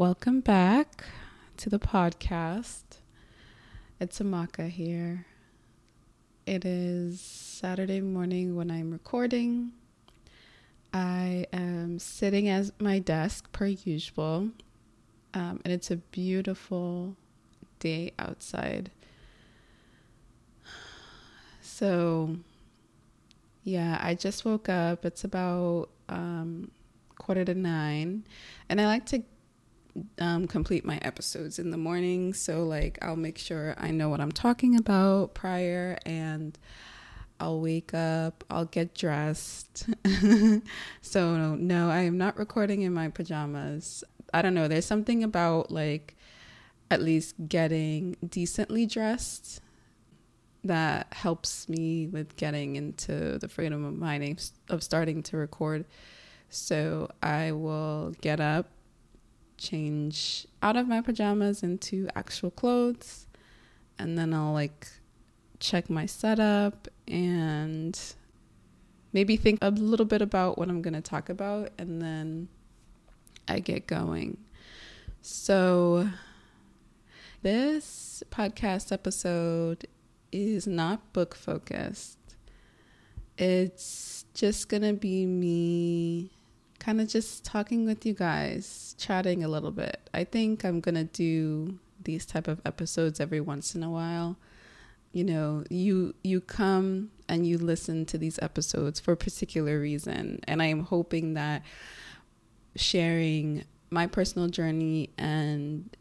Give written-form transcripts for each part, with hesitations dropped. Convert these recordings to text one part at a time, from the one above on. Welcome back to the podcast. It's Amaka here. It is Saturday morning when I'm recording. I am sitting at my desk per usual, and it's a beautiful day outside. So, yeah, I just woke up. It's about 9:15, and I like to complete my episodes in the morning, so like I'll make sure I know what I'm talking about prior, and I'll wake up, I'll get dressed. So no, I am not recording in my pajamas. I don't know, there's something about like at least getting decently dressed that helps me with getting into the freedom of mind of starting to record. So I will get up, change out of my pajamas into actual clothes, and then I'll like check my setup and maybe think a little bit about what I'm going to talk about, and then I get going. So this podcast episode is not book focused. It's just going to be me kind of just talking with you guys, chatting a little bit. I think I'm going to do these type of episodes every once in a while. You know, you come and you listen to these episodes for a particular reason. And I am hoping that sharing my personal journey and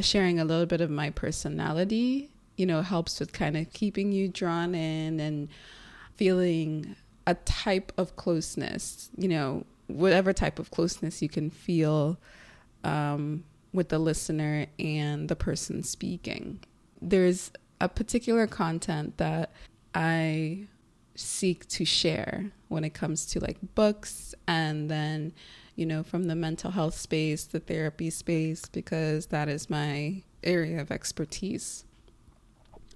sharing a little bit of my personality, you know, helps with kind of keeping you drawn in and feeling a type of closeness, you know, whatever type of closeness you can feel with the listener and the person speaking. There's a particular content that I seek to share when it comes to like books, and then, you know, from the mental health space, the therapy space, because that is my area of expertise.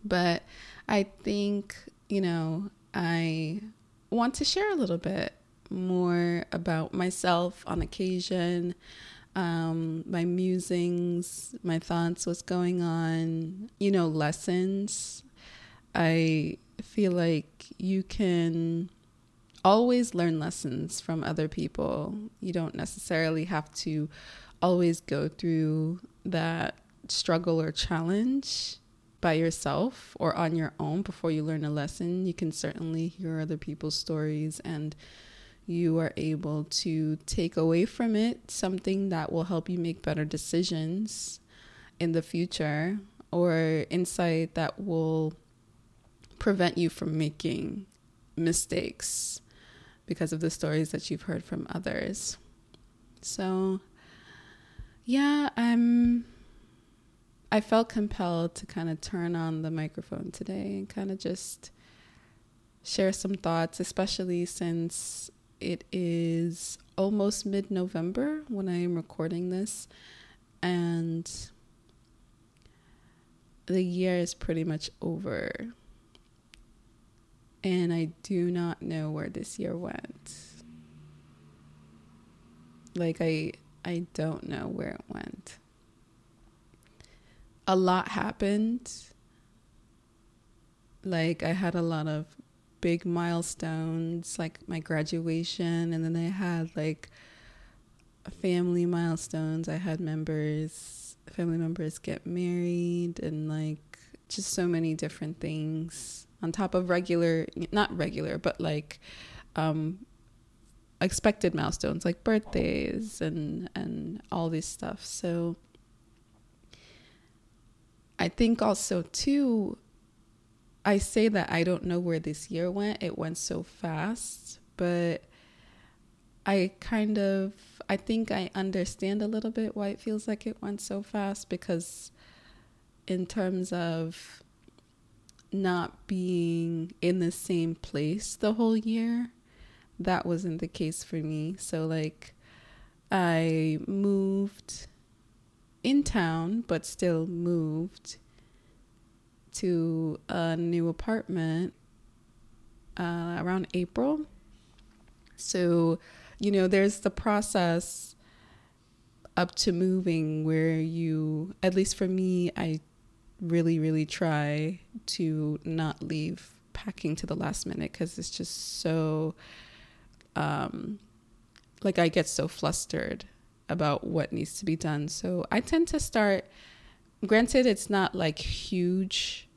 But I think, you know, I want to share a little bit more about myself on occasion, my musings, my thoughts, what's going on, you know, lessons. I feel like you can always learn lessons from other people. You don't necessarily have to always go through that struggle or challenge by yourself or on your own before you learn a lesson. You can certainly hear other people's stories, and you are able to take away from it something that will help you make better decisions in the future, or insight that will prevent you from making mistakes because of the stories that you've heard from others. So, yeah, I felt compelled to kind of turn on the microphone today and kind of just share some thoughts, especially since it is almost mid-November when I am recording this, and the year is pretty much over, and I do not know where this year went. Like, I don't know where it went. A lot happened. Like, I had a lot of big milestones, like my graduation, and then I had like family milestones. I had family members get married, and like just so many different things on top of not regular but like expected milestones, like birthdays and all this stuff. So I think also too, I say that I don't know where this year went. It went so fast, but I think I understand a little bit why it feels like it went so fast, because in terms of not being in the same place the whole year, that wasn't the case for me. So like I moved in town, but still moved to a new apartment around April. So, you know, there's the process up to moving, where you, at least for me, I really, really try to not leave packing to the last minute, because it's just so, like, I get so flustered about what needs to be done. So I tend to start, granted, it's not like huge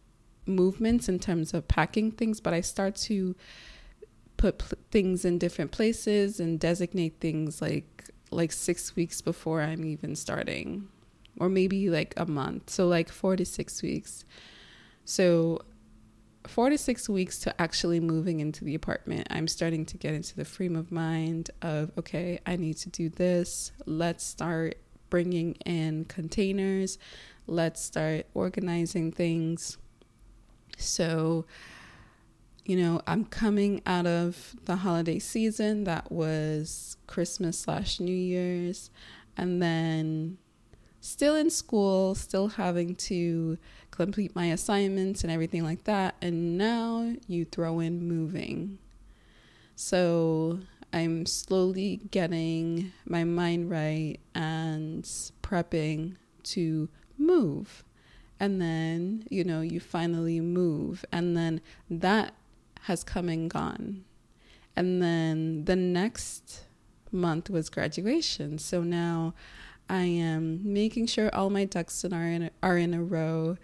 movements in terms of packing things, but I start to put things in different places and designate things like 6 weeks before I'm even starting, or maybe like a month. So like 4 to 6 weeks. So 4 to 6 weeks to actually moving into the apartment, I'm starting to get into the frame of mind of, okay, I need to do this. Let's start bringing in containers. Let's start organizing things. So, you know, I'm coming out of the holiday season. That was Christmas/New Year's. And then still in school, still having to complete my assignments and everything like that. And now you throw in moving. So I'm slowly getting my mind right and prepping to move. And then, you know, you finally move. And then that has come and gone. And then the next month was graduation. So now I am making sure all my ducks are in a row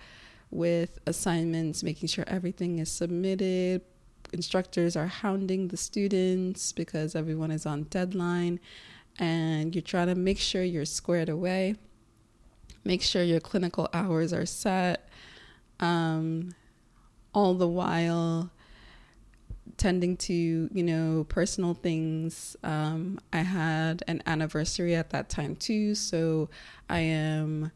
with assignments, making sure everything is submitted. Instructors are hounding the students because everyone is on deadline, and you're trying to make sure you're squared away, make sure your clinical hours are set, all the while tending to, you know, personal things. I had an anniversary at that time too, so I am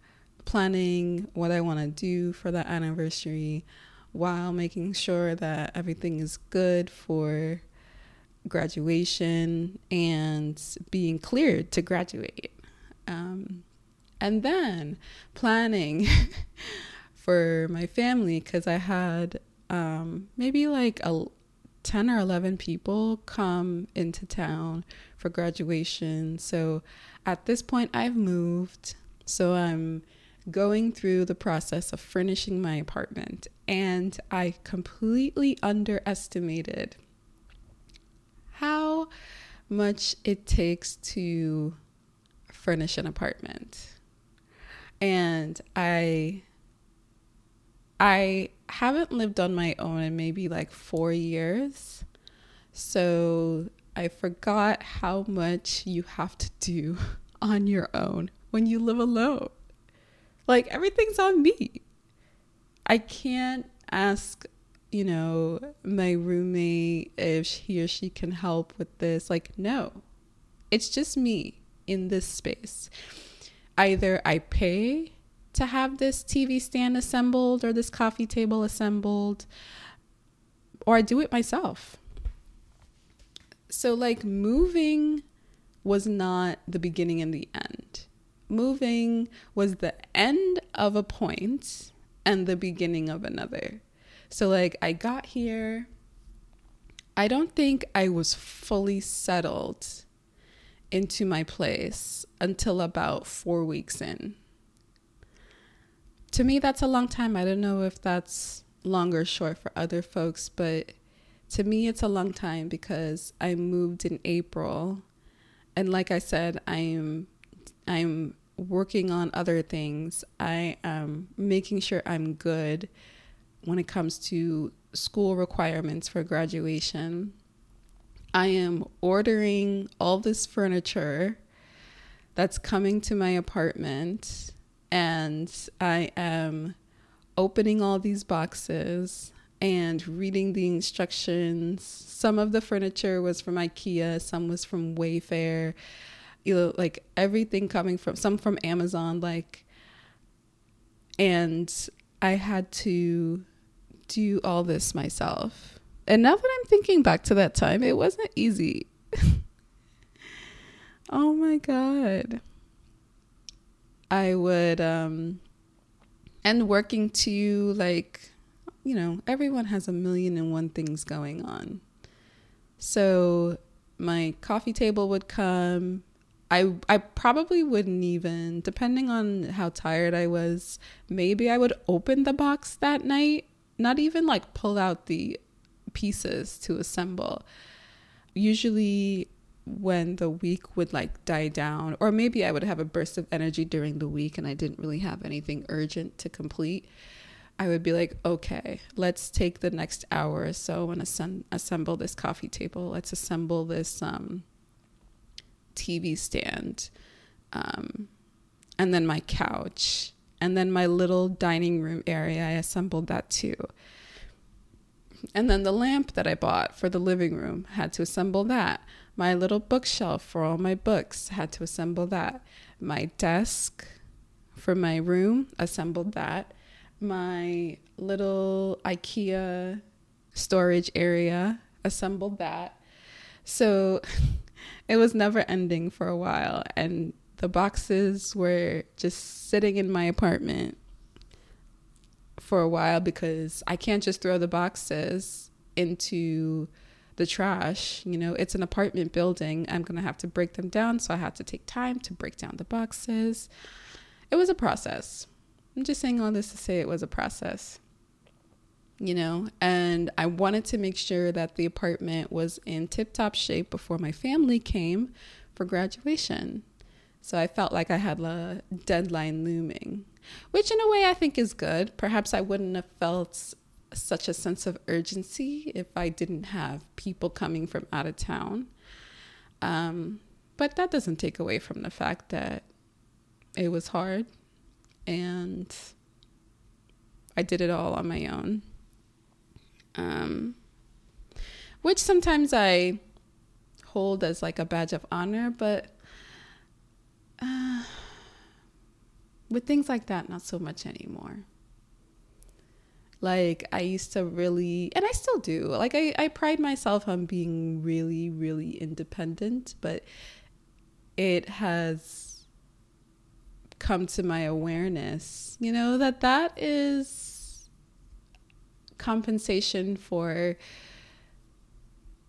planning what I want to do for that anniversary while making sure that everything is good for graduation and being cleared to graduate. And then planning for my family, because I had maybe like 10 or 11 people come into town for graduation. So at this point I've moved, so I'm going through the process of furnishing my apartment, and I completely underestimated how much it takes to furnish an apartment. And I haven't lived on my own in maybe like 4 years. So I forgot how much you have to do on your own when you live alone. Like, everything's on me. I can't ask, you know, my roommate if he or she can help with this. Like, no, it's just me in this space. Either I pay to have this TV stand assembled or this coffee table assembled, or I do it myself. So like, moving was not the beginning and the end. Moving was the end of a point and the beginning of another. So like, I got here, I don't think I was fully settled into my place until about 4 weeks in. To me, that's a long time. I don't know if that's long or short for other folks, but to me, it's a long time, because I moved in April. And like I said, I'm working on other things. I am making sure I'm good when it comes to school requirements for graduation. I am ordering all this furniture that's coming to my apartment, and I am opening all these boxes and reading the instructions. Some of the furniture was from IKEA, some was from Wayfair, you know, like everything coming from, some from Amazon, like, and I had to do all this myself. And now that I'm thinking back to that time, it wasn't easy. Oh my God. I would, and working too, like, you know, everyone has a million and one things going on. So my coffee table would come. I probably wouldn't even, depending on how tired I was, maybe I would open the box that night, not even like pull out the pieces to assemble. Usually when the week would like die down, or maybe I would have a burst of energy during the week and I didn't really have anything urgent to complete, I would be like, okay, let's take the next hour or so and assemble this coffee table. Let's assemble this TV stand, and then my couch, and then my little dining room area. I assembled that too. And then the lamp that I bought for the living room, had to assemble that. My little bookshelf for all my books, had to assemble that. My desk for my room, assembled that. My little IKEA storage area, assembled that. So it was never ending for a while. And the boxes were just sitting in my apartment for a while because I can't just throw the boxes into the trash. You know, it's an apartment building. I'm going to have to break them down. So I had to take time to break down the boxes. It was a process. I'm just saying all this to say it was a process, you know, and I wanted to make sure that the apartment was in tip-top shape before my family came for graduation. So I felt like I had a deadline looming, which in a way I think is good. Perhaps I wouldn't have felt such a sense of urgency if I didn't have people coming from out of town. But that doesn't take away from the fact that it was hard. And I did it all on my own, which sometimes I hold as like a badge of honor, but with things like that, not so much anymore. Like I used to really, and I still do, like I pride myself on being really, really independent, but it has come to my awareness, you know, that is compensation for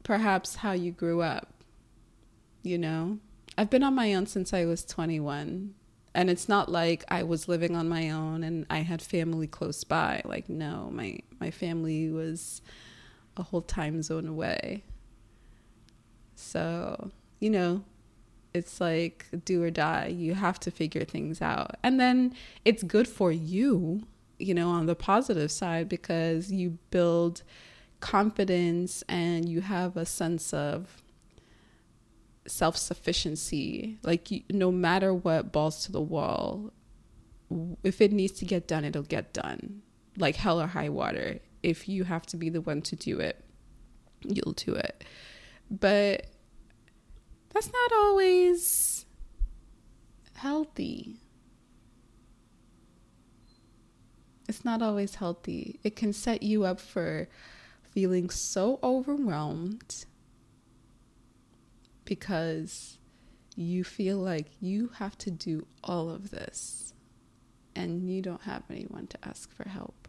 perhaps how you grew up, you know. I've been on my own since I was 21, and it's not like I was living on my own and I had family close by. Like, no, my family was a whole time zone away. So, you know, it's like do or die. You have to figure things out. And then it's good for you, you know, on the positive side, because you build confidence and you have a sense of self-sufficiency. Like you, no matter what, balls to the wall, if it needs to get done, it'll get done. Like hell or high water. If you have to be the one to do it, you'll do it. But that's not always healthy. It's not always healthy. It can set you up for feeling so overwhelmed because you feel like you have to do all of this and you don't have anyone to ask for help.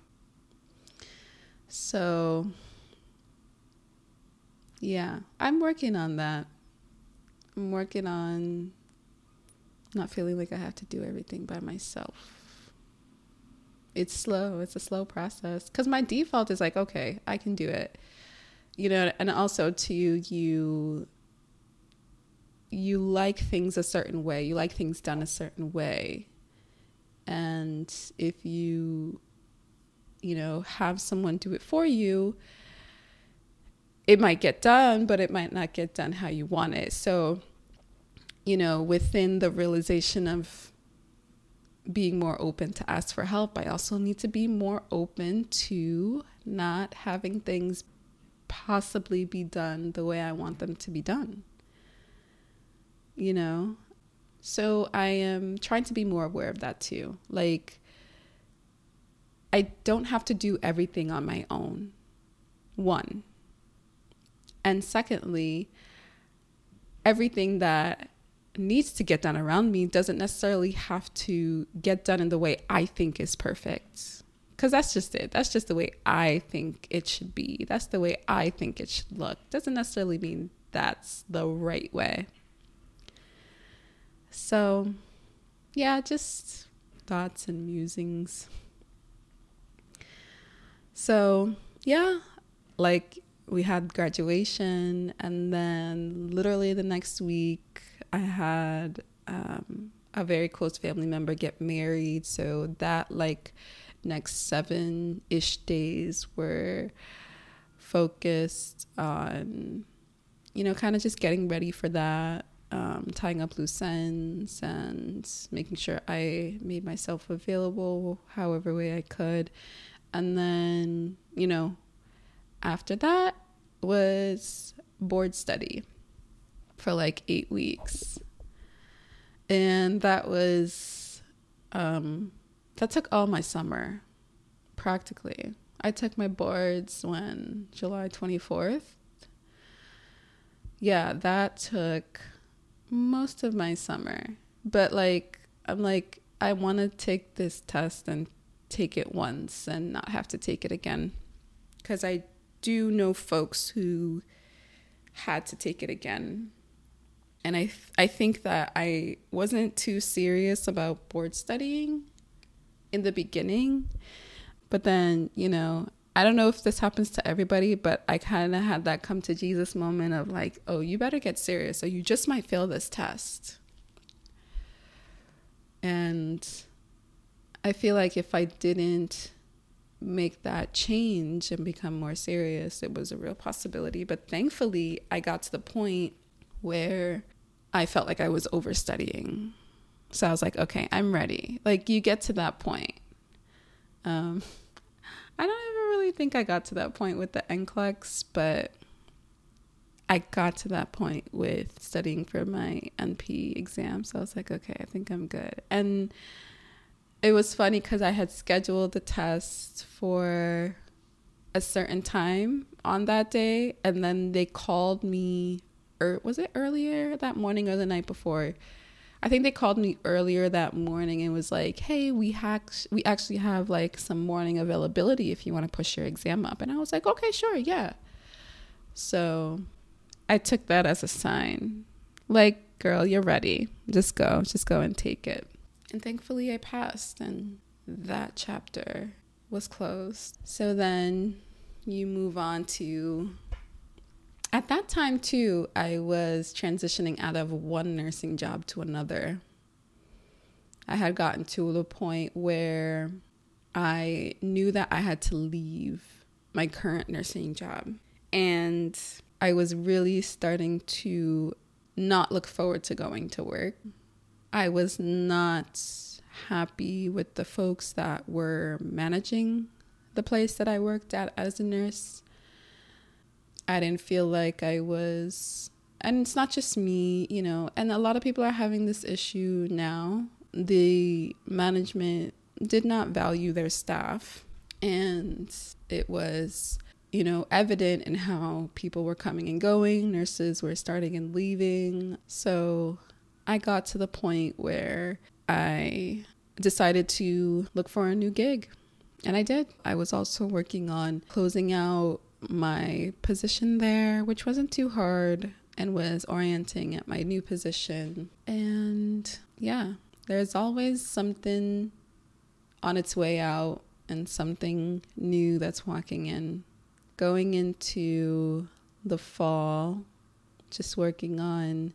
So, yeah, I'm working on that. I'm working on not feeling like I have to do everything by myself. It's slow. It's a slow process. 'Cause my default is like, okay, I can do it. You know, and also too, you like things a certain way. You like things done a certain way. And if you know, have someone do it for you, it might get done, but it might not get done how you want it. So, you know, within the realization of being more open to ask for help, I also need to be more open to not having things possibly be done the way I want them to be done. You know, so I am trying to be more aware of that too. Like, I don't have to do everything on my own. One. And secondly, everything that needs to get done around me doesn't necessarily have to get done in the way I think is perfect. Because that's just it. That's just the way I think it should be. That's the way I think it should look. Doesn't necessarily mean that's the right way. So yeah, just thoughts and musings. So yeah, like we had graduation, and then literally the next week I had a very close family member get married. So that like next 7-ish days were focused on, you know, kind of just getting ready for that, tying up loose ends and making sure I made myself available however way I could. And then, you know, after that was board study for like 8 weeks. And that was, that took all my summer, practically. I took my boards when July 24th. Yeah, that took most of my summer. But like, I'm like, I want to take this test and take it once and not have to take it again. Because I do know folks who had to take it again. And I think that I wasn't too serious about board studying in the beginning. But then, you know, I don't know if this happens to everybody, but I kind of had that come to Jesus moment of like, oh, you better get serious or you just might fail this test. And I feel like if I didn't make that change and become more serious, it was a real possibility. But thankfully, I got to the point where I felt like I was overstudying. So I was like, okay, I'm ready. Like, you get to that point. I don't ever really think I got to that point with the NCLEX, but I got to that point with studying for my NP exam. So I was like, okay, I think I'm good. And it was funny because I had scheduled the test for a certain time on that day. And then they called me, or was it earlier that morning or the night before? I think they called me earlier that morning and was like, hey, we actually have like some morning availability if you want to push your exam up. And I was like, okay, sure, yeah. So I took that as a sign. Like, girl, you're ready. Just go and take it. And thankfully I passed and that chapter was closed. So then you move on to, at that time too, I was transitioning out of one nursing job to another. I had gotten to the point where I knew that I had to leave my current nursing job. And I was really starting to not look forward to going to work. I was not happy with the folks that were managing the place that I worked at as a nurse. I didn't feel like I was, and it's not just me, you know, and a lot of people are having this issue now. The management did not value their staff, and it was, you know, evident in how people were coming and going, nurses were starting and leaving. So I got to the point where I decided to look for a new gig, and I did. I was also working on closing out my position there, which wasn't too hard, and was orienting at my new position. And yeah, there's always something on its way out and something new that's walking in. Going into the fall, just working on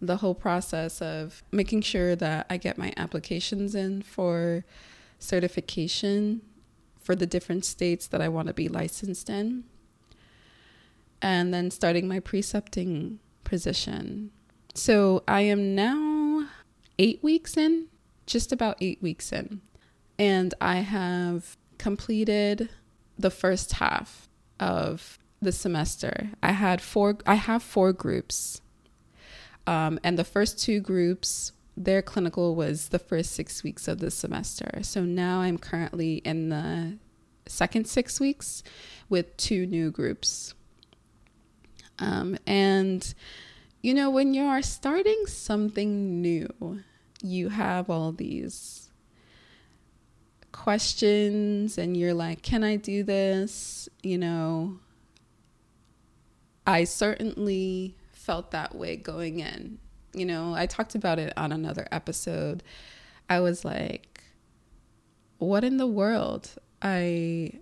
the whole process of making sure that I get my applications in for certification for the different states that I want to be licensed in. And then starting my precepting position. So I am now 8 weeks in, just about 8 weeks in. And I have completed the first half of the semester. I have four groups. And the first two groups, their clinical was the first 6 weeks of the semester. So now I'm currently in the second 6 weeks with two new groups. And, you know, when you are starting something new, you have all these questions and you're like, can I do this? You know, I certainly felt that way going in. you know, I talked about it on another episode. I was like, what in the world? I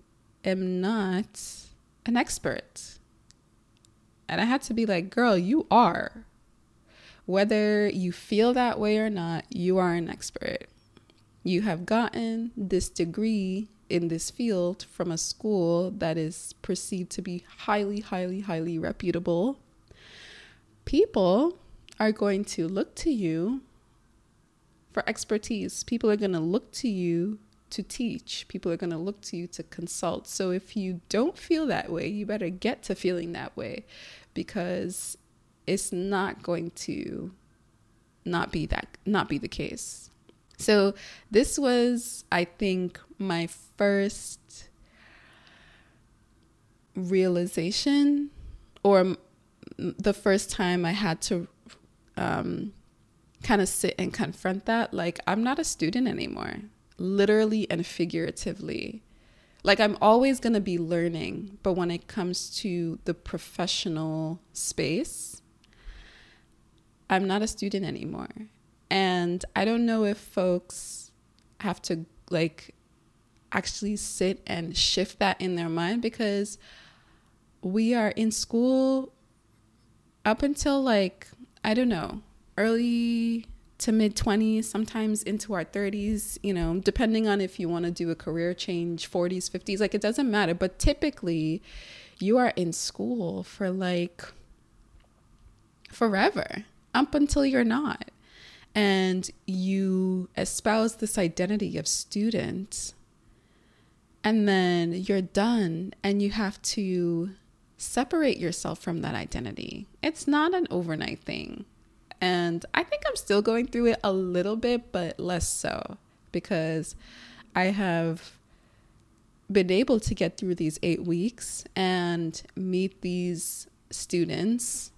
am not an expert. And I had to be like, girl, you are. Whether you feel that way or not, you are an expert. You have gotten this degree in this field from a school that is perceived to be highly, highly, highly reputable. People are going to look to you for expertise. People are going to look to you to teach. People are going to look to you to consult. So if you don't feel that way, you better get to feeling that way, because it's not going to not be the case. So this was, I think, my first realization, or the first time I had to kind of sit and confront that. Like, I'm not a student anymore, literally and figuratively. Like, I'm always going to be learning, but when it comes to the professional space, I'm not a student anymore. And I don't know if folks have to like actually sit and shift that in their mind, because we are in school up until like, I don't know, early to mid 20s, sometimes into our 30s, you know, depending on if you want to do a career change, 40s, 50s, like it doesn't matter. But typically you are in school for like forever, up until you're not. And you espouse this identity of student, and then you're done and you have to separate yourself from that identity. It's not an overnight thing. And I think I'm still going through it a little bit, but less so, because I have been able to get through these 8 weeks and meet these students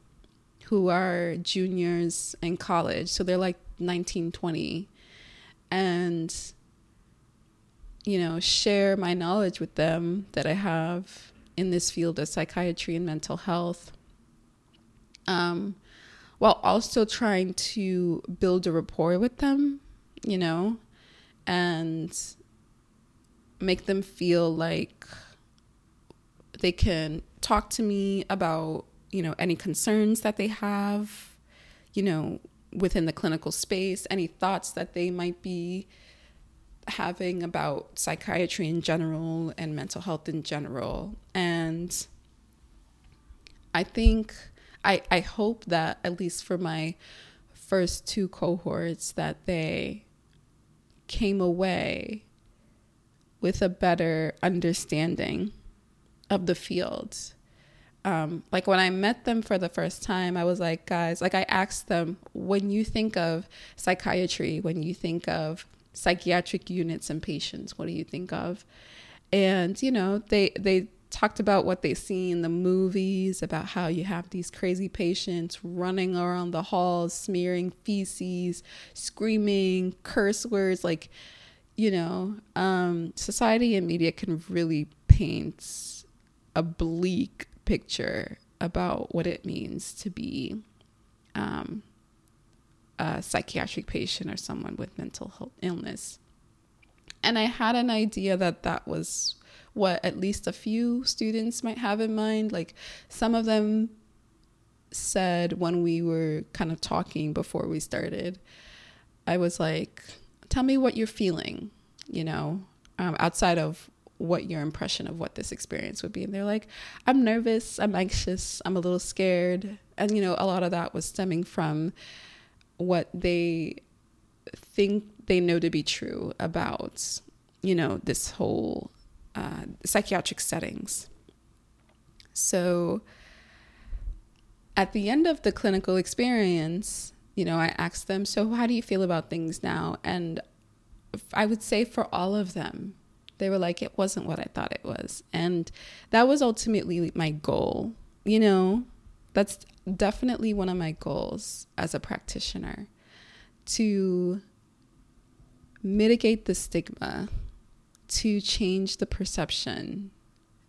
who are juniors in college. So they're like 19, 20, and, you know, share my knowledge with them that I have in this field of psychiatry and mental health, while also trying to build a rapport with them, you know, and make them feel like they can talk to me about, you know, any concerns that they have, you know, within the clinical space, any thoughts that they might be having about psychiatry in general and mental health in general. And I think I hope that at least for my first 2 cohorts, that they came away with a better understanding of the field. Like when I met them for the first time, I was like, guys, like I asked them, when you think of psychiatry, when you think of psychiatric units and patients, what do you think of? And, you know, they talked about what they see in the movies, about how you have these crazy patients running around the halls, smearing feces, screaming curse words, like, you know, society and media can really paint a bleak picture about what it means to be a psychiatric patient or someone with mental health illness. And I had an idea that that was what at least a few students might have in mind. Like some of them said when we were kind of talking before we started, I was like, tell me what you're feeling, you know, outside of what your impression of what this experience would be. And they're like, I'm nervous, I'm anxious, I'm a little scared. And, you know, a lot of that was stemming from what they think they know to be true about, you know, this whole psychiatric settings. So at the end of the clinical experience, you know, I asked them, so how do you feel about things now? And I would say for all of them, they were like, it wasn't what I thought it was. And that was ultimately my goal. You know, that's definitely one of my goals as a practitioner, to mitigate the stigma, to change the perception.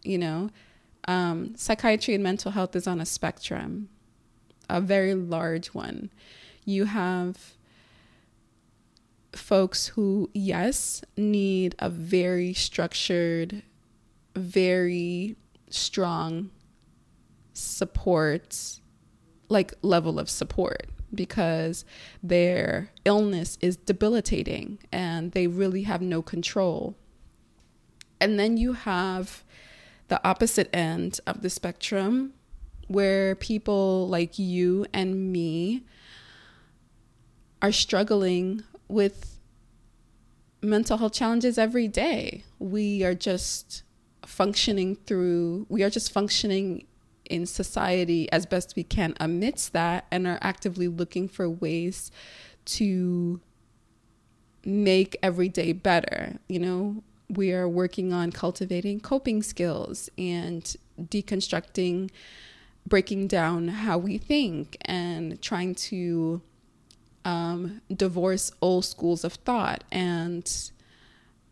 You know, psychiatry and mental health is on a spectrum, a very large one. You have folks who, yes, need a very structured, very strong support, like level of support, because their illness is debilitating and they really have no control. And then you have the opposite end of the spectrum, where people like you and me are struggling with mental health challenges every day. We are just functioning in society as best we can amidst that, and are actively looking for ways to make every day better. You know, we are working on cultivating coping skills and deconstructing, breaking down how we think, and trying to divorce old schools of thought and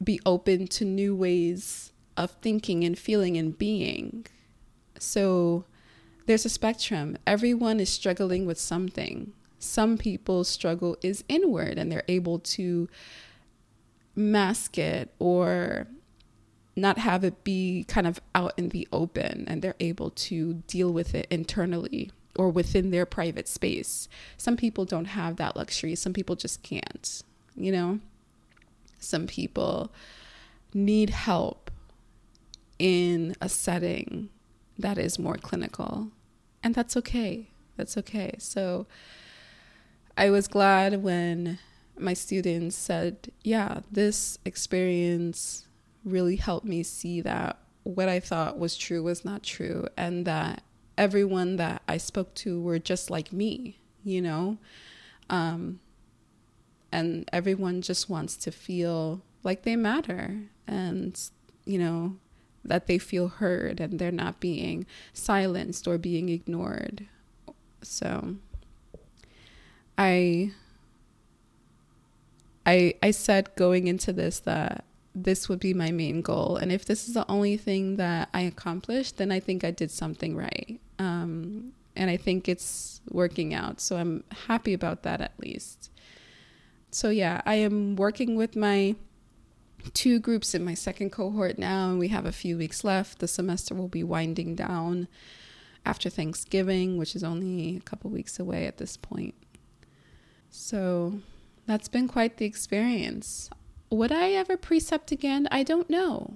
be open to new ways of thinking and feeling and being. So there's a spectrum. Everyone is struggling with something. Some people's struggle is inward, and they're able to mask it or not have it be kind of out in the open, and they're able to deal with it internally or within their private space. Some people don't have that luxury. Some people just can't, you know. Some people need help in a setting that is more clinical, and that's okay. That's okay. So I was glad when my students said, yeah, this experience really helped me see that what I thought was true was not true, and that everyone that I spoke to were just like me, you know, and everyone just wants to feel like they matter, and, you know, that they feel heard and they're not being silenced or being ignored. So I said going into this that this would be my main goal. And if this is the only thing that I accomplished, then I think I did something right. And I think it's working out. So I'm happy about that, at least. So yeah, I am working with my two groups in my second cohort now, and we have a few weeks left. The semester will be winding down after Thanksgiving, which is only a couple weeks away at this point. So that's been quite the experience. Would I ever precept again? I don't know.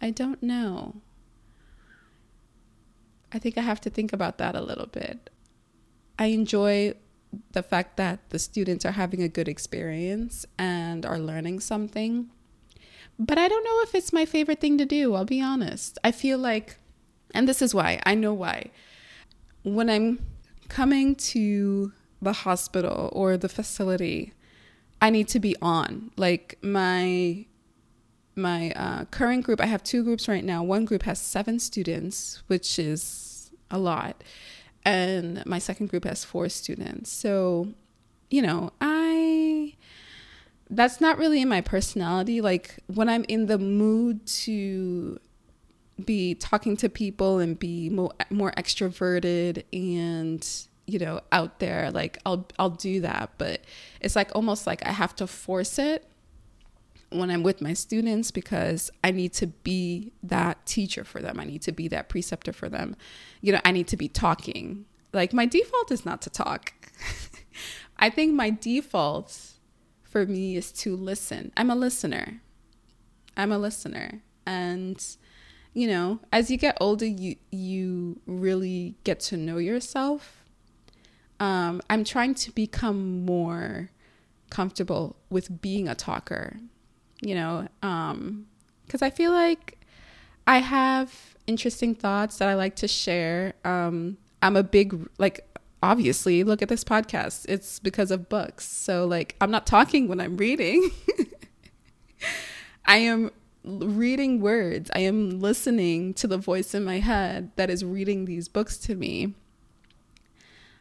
I don't know. I think I have to think about that a little bit. I enjoy the fact that the students are having a good experience and are learning something. But I don't know if it's my favorite thing to do, I'll be honest. I feel like, and this is why, I know why. When I'm coming to the hospital or the facility, I need to be on. Like my current group, I have two groups right now. One group has 7 students, which is a lot. And my second group has 4 students. So, you know, that's not really in my personality. Like, when I'm in the mood to be talking to people and be more extroverted and, you know, out there, like I'll do that. But it's like almost like I have to force it when I'm with my students, because I need to be that teacher for them. I need to be that preceptor for them. You know, I need to be talking. Like, my default is not to talk. I think my default for me is to listen. I'm a listener. And, you know, as you get older, you really get to know yourself. I'm trying to become more comfortable with being a talker. You know, because I feel like I have interesting thoughts that I like to share. I'm a big, like, obviously, look at this podcast. It's because of books. So, like, I'm not talking when I'm reading. I am reading words. I am listening to the voice in my head that is reading these books to me.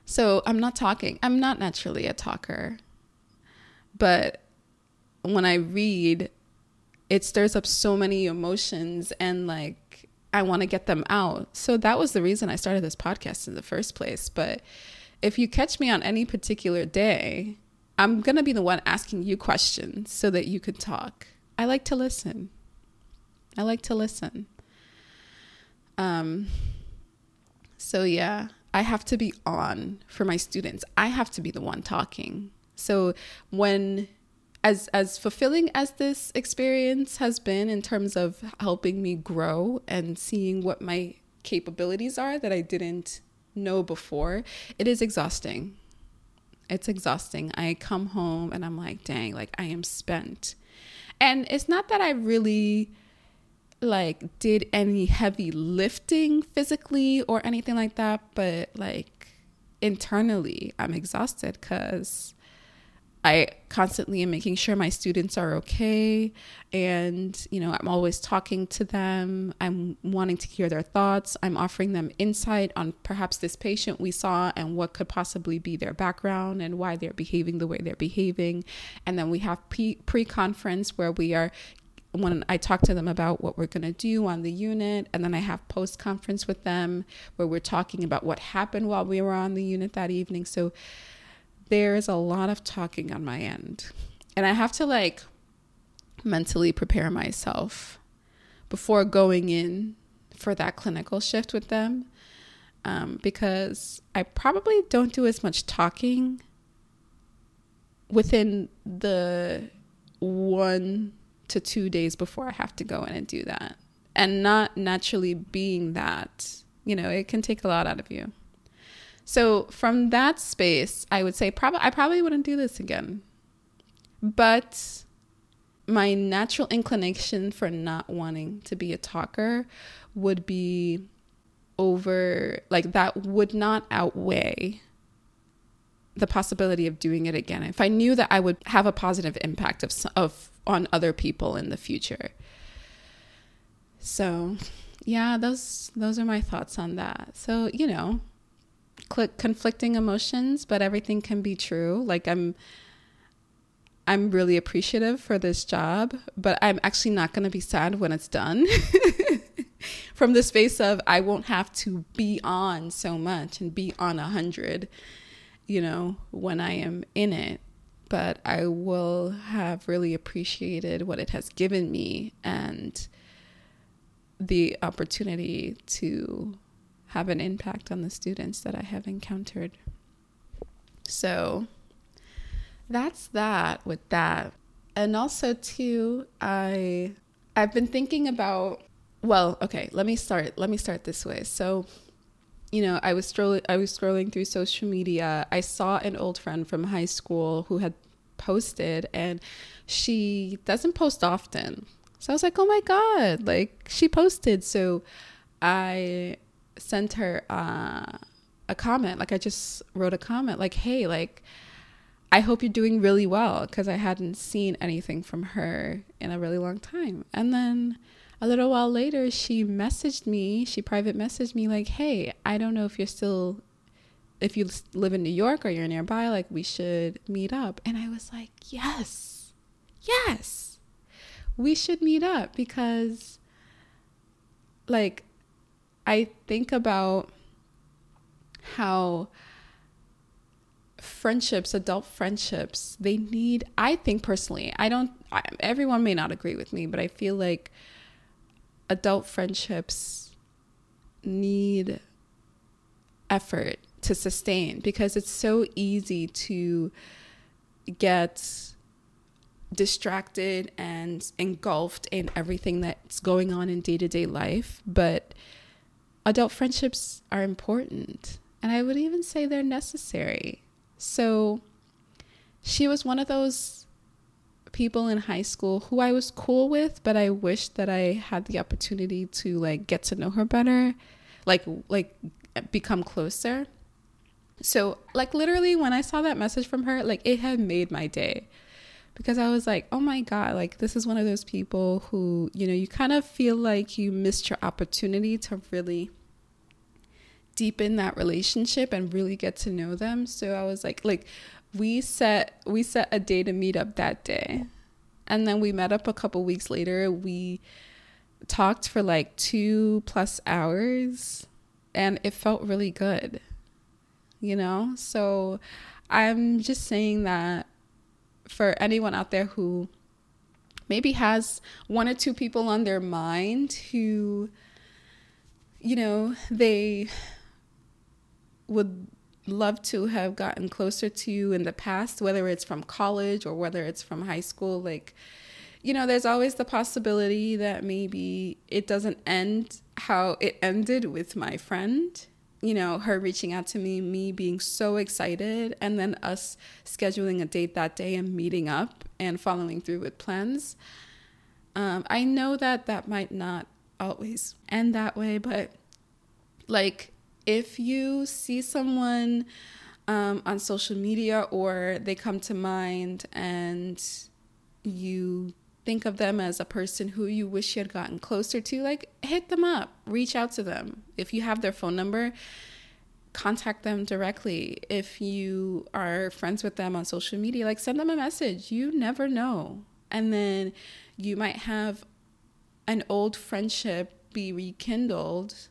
So I'm not talking. I'm not naturally a talker. But when I read, it stirs up so many emotions, and like, I want to get them out. So that was the reason I started this podcast in the first place. But if you catch me on any particular day, I'm going to be the one asking you questions so that you can talk. I like to listen. So yeah, I have to be on for my students. I have to be the one talking. So when, as fulfilling as this experience has been in terms of helping me grow and seeing what my capabilities are that I didn't know before, it is exhausting. It's exhausting. I come home and I'm like, dang, like I am spent. And it's not that I really like did any heavy lifting physically or anything like that, but like internally I'm exhausted because I constantly am making sure my students are okay. And, you know, I'm always talking to them. I'm wanting to hear their thoughts. I'm offering them insight on perhaps this patient we saw and what could possibly be their background and why they're behaving the way they're behaving. And then we have pre-conference where we are, when I talk to them about what we're going to do on the unit. And then I have post-conference with them where we're talking about what happened while we were on the unit that evening. So there's a lot of talking on my end, and I have to like mentally prepare myself before going in for that clinical shift with them, because I probably don't do as much talking within the 1 to 2 days before I have to go in and do that. And not naturally being that, you know, it can take a lot out of you. So from that space, I would say I probably wouldn't do this again. But my natural inclination for not wanting to be a talker would be over, like that would not outweigh the possibility of doing it again. If I knew that I would have a positive impact on other people in the future. So yeah, those are my thoughts on that. So, you know, conflicting emotions, but everything can be true. Like I'm really appreciative for this job, but I'm actually not going to be sad when it's done from the space of I won't have to be on so much and be on 100, you know, when I am in it. But I will have really appreciated what it has given me and the opportunity to have an impact on the students that I have encountered. So that's that with that. And also too, I've been thinking about, well, okay, let me start this way. So, you know, I was scrolling through social media. I saw an old friend from high school who had posted, and she doesn't post often. So I was like, oh my God, like she posted. So I sent her a comment, like I just wrote a comment like, hey, like I hope you're doing really well, because I hadn't seen anything from her in a really long time. And then a little while later she private messaged me like, hey, I don't know if you live in New York or you're nearby, like we should meet up. And I was like, yes, we should meet up, because like I think about how adult friendships, I think personally, everyone may not agree with me, but I feel like adult friendships need effort to sustain, because it's so easy to get distracted and engulfed in everything that's going on in day-to-day life. But adult friendships are important, and I would even say they're necessary. So she was one of those people in high school who I was cool with, but I wish that I had the opportunity to like get to know her better, like become closer. So like literally when I saw that message from her, like it had made my day, because I was like, oh my God, like this is one of those people who, you know, you kind of feel like you missed your opportunity to really deepen that relationship and really get to know them. So I was like we set a day to meet up that day. And then we met up a couple weeks later. We talked for like 2+ hours, and it felt really good. you know? So I'm just saying that for anyone out there who maybe has one or two people on their mind who, you know, they would love to have gotten closer to you in the past, whether it's from college or whether it's from high school, like, you know, there's always the possibility that maybe it doesn't end how it ended with my friend, you know, her reaching out to me, me being so excited, and then us scheduling a date that day and meeting up and following through with plans. I know that that might not always end that way, but like, if you see someone on social media or they come to mind and you think of them as a person who you wish you had gotten closer to, like, hit them up, reach out to them. If you have their phone number, contact them directly. If you are friends with them on social media, like, send them a message. You never know. And then you might have an old friendship be rekindled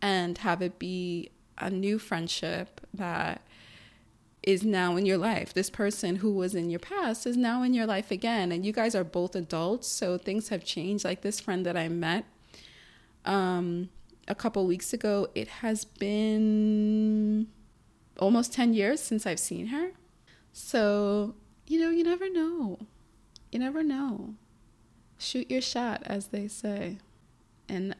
and have it be a new friendship that is now in your life. This person who was in your past is now in your life again. And you guys are both adults, so things have changed. Like this friend that I met a couple weeks ago, it has been almost 10 years since I've seen her. So, you know, you never know. You never know. Shoot your shot, as they say. And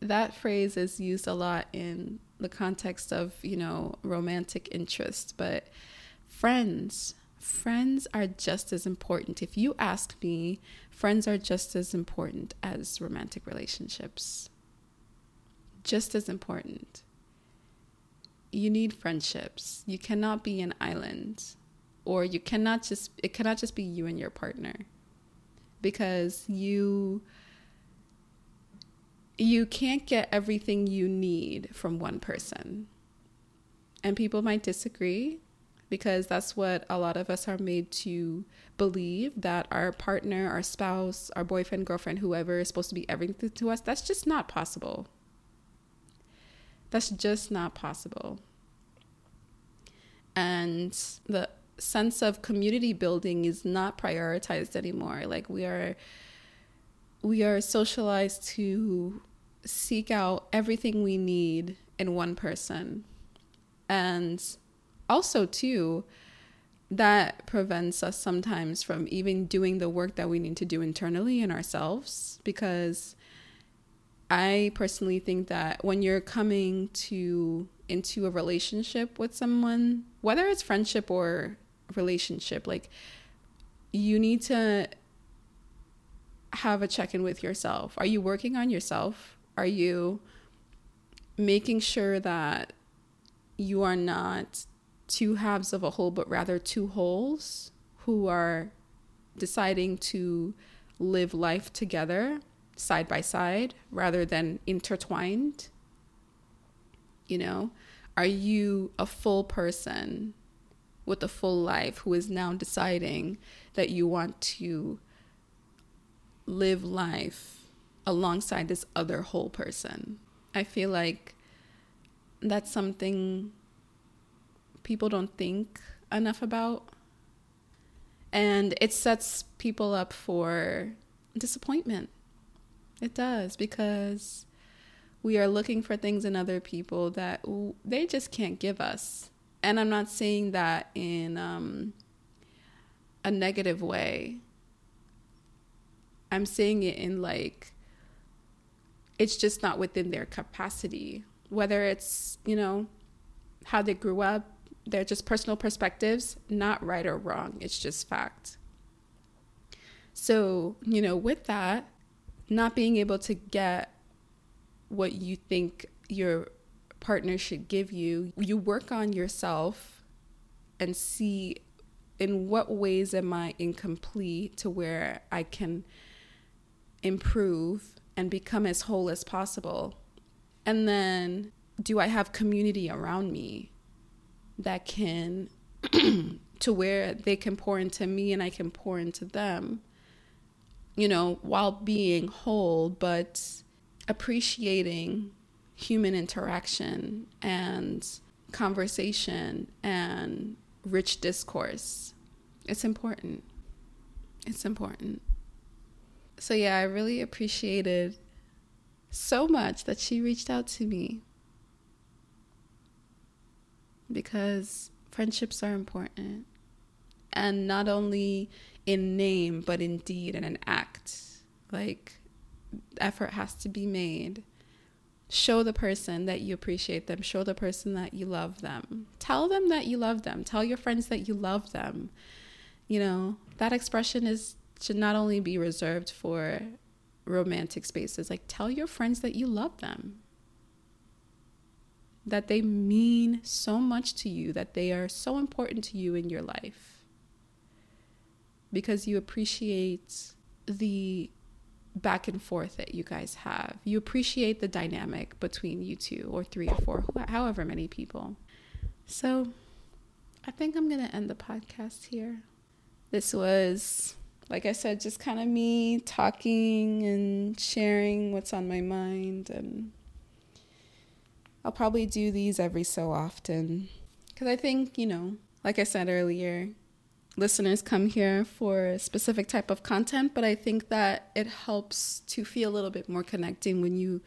that phrase is used a lot in the context of, you know, romantic interest, but friends are just as important. If you ask me, friends are just as important as romantic relationships. Just as important. You need friendships. You cannot be an island, or it cannot just be you and your partner, because you can't get everything you need from one person. And people might disagree, because that's what a lot of us are made to believe, that our partner, our spouse, our boyfriend, girlfriend, whoever is supposed to be everything to us. That's just not possible. That's just not possible. And the sense of community building is not prioritized anymore. Like, we are socialized to seek out everything we need in one person. And also, too, that prevents us sometimes from even doing the work that we need to do internally in ourselves, because I personally think that when you're coming into a relationship with someone, whether it's friendship or relationship, like, you need to have a check-in with yourself. Are you working on yourself? Are you making sure that you are not two halves of a whole, but rather two wholes who are deciding to live life together, side by side, rather than intertwined? You know, are you a full person with a full life who is now deciding that you want to live life alongside this other whole person? I feel like that's something people don't think enough about, and it sets people up for disappointment. It does, because we are looking for things in other people that they just can't give us. And I'm not saying that in a negative way. I'm saying it in, like, it's just not within their capacity, whether it's, you know, how they grew up, they're just personal perspectives, not right or wrong. It's just fact. So, you know, with that, not being able to get what you think your partner should give you, you work on yourself and see, in what ways am I incomplete to where I can improve and become as whole as possible? And then, do I have community around me that can to where they can pour into me and I can pour into them, you know, while being whole, but appreciating human interaction and conversation and rich discourse. It's important. It's important. So yeah, I really appreciated so much that she reached out to me, because friendships are important, and not only in name, but in deed and in act. Like, effort has to be made. Show the person that you appreciate them. Show the person that you love them. Tell them that you love them. Tell your friends that you love them. You know, that expression should not only be reserved for romantic spaces. Like, tell your friends that you love them, that they mean so much to you, that they are so important to you in your life, because you appreciate the back and forth that you guys have. You appreciate the dynamic between you two or three or four, however many people. So I think I'm going to end the podcast here. This was, like I said, just kind of me talking and sharing what's on my mind. And I'll probably do these every so often, because I think, you know, like I said earlier, listeners come here for a specific type of content, but I think that it helps to feel a little bit more connected when you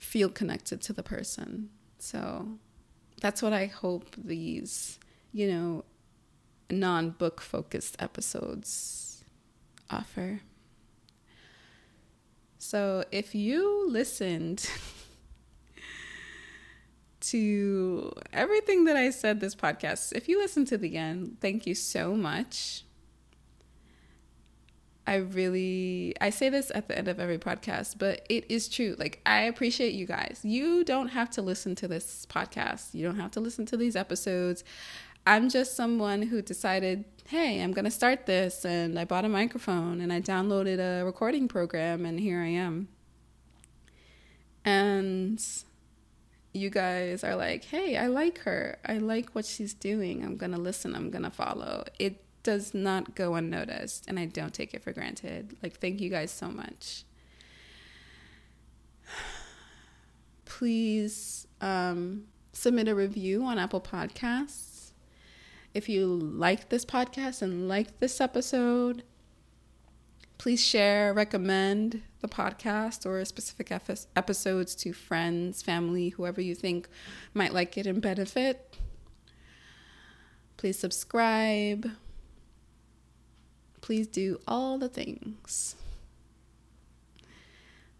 feel connected to the person. So that's what I hope these, you know, non-book focused episodes offer. So if you listened to everything that I said this podcast, if you listen to the end, thank you so much. I say this at the end of every podcast, but it is true. Like, I appreciate you guys. You don't have to listen to this podcast. You don't have to listen to these episodes. I'm just someone who decided, hey, I'm going to start this, and I bought a microphone and I downloaded a recording program, and here I am. And you guys are like, hey, I like her. I like what she's doing. I'm going to listen. I'm going to follow. It does not go unnoticed, and I don't take it for granted. Like, thank you guys so much. Please submit a review on Apple Podcasts. If you like this podcast and like this episode, please share, recommend the podcast or specific episodes to friends, family, whoever you think might like it and benefit. Please subscribe. Please do all the things.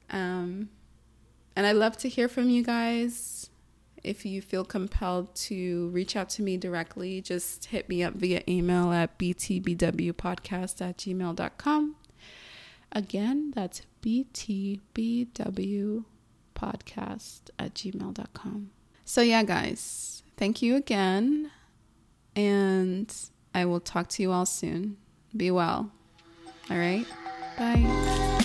And I love to hear from you guys. If you feel compelled to reach out to me directly, just hit me up via email at btbwpodcast@gmail.com. Again, that's btbwpodcast@gmail.com. So yeah, guys, thank you again, and I will talk to you all soon. Be well. All right. Bye.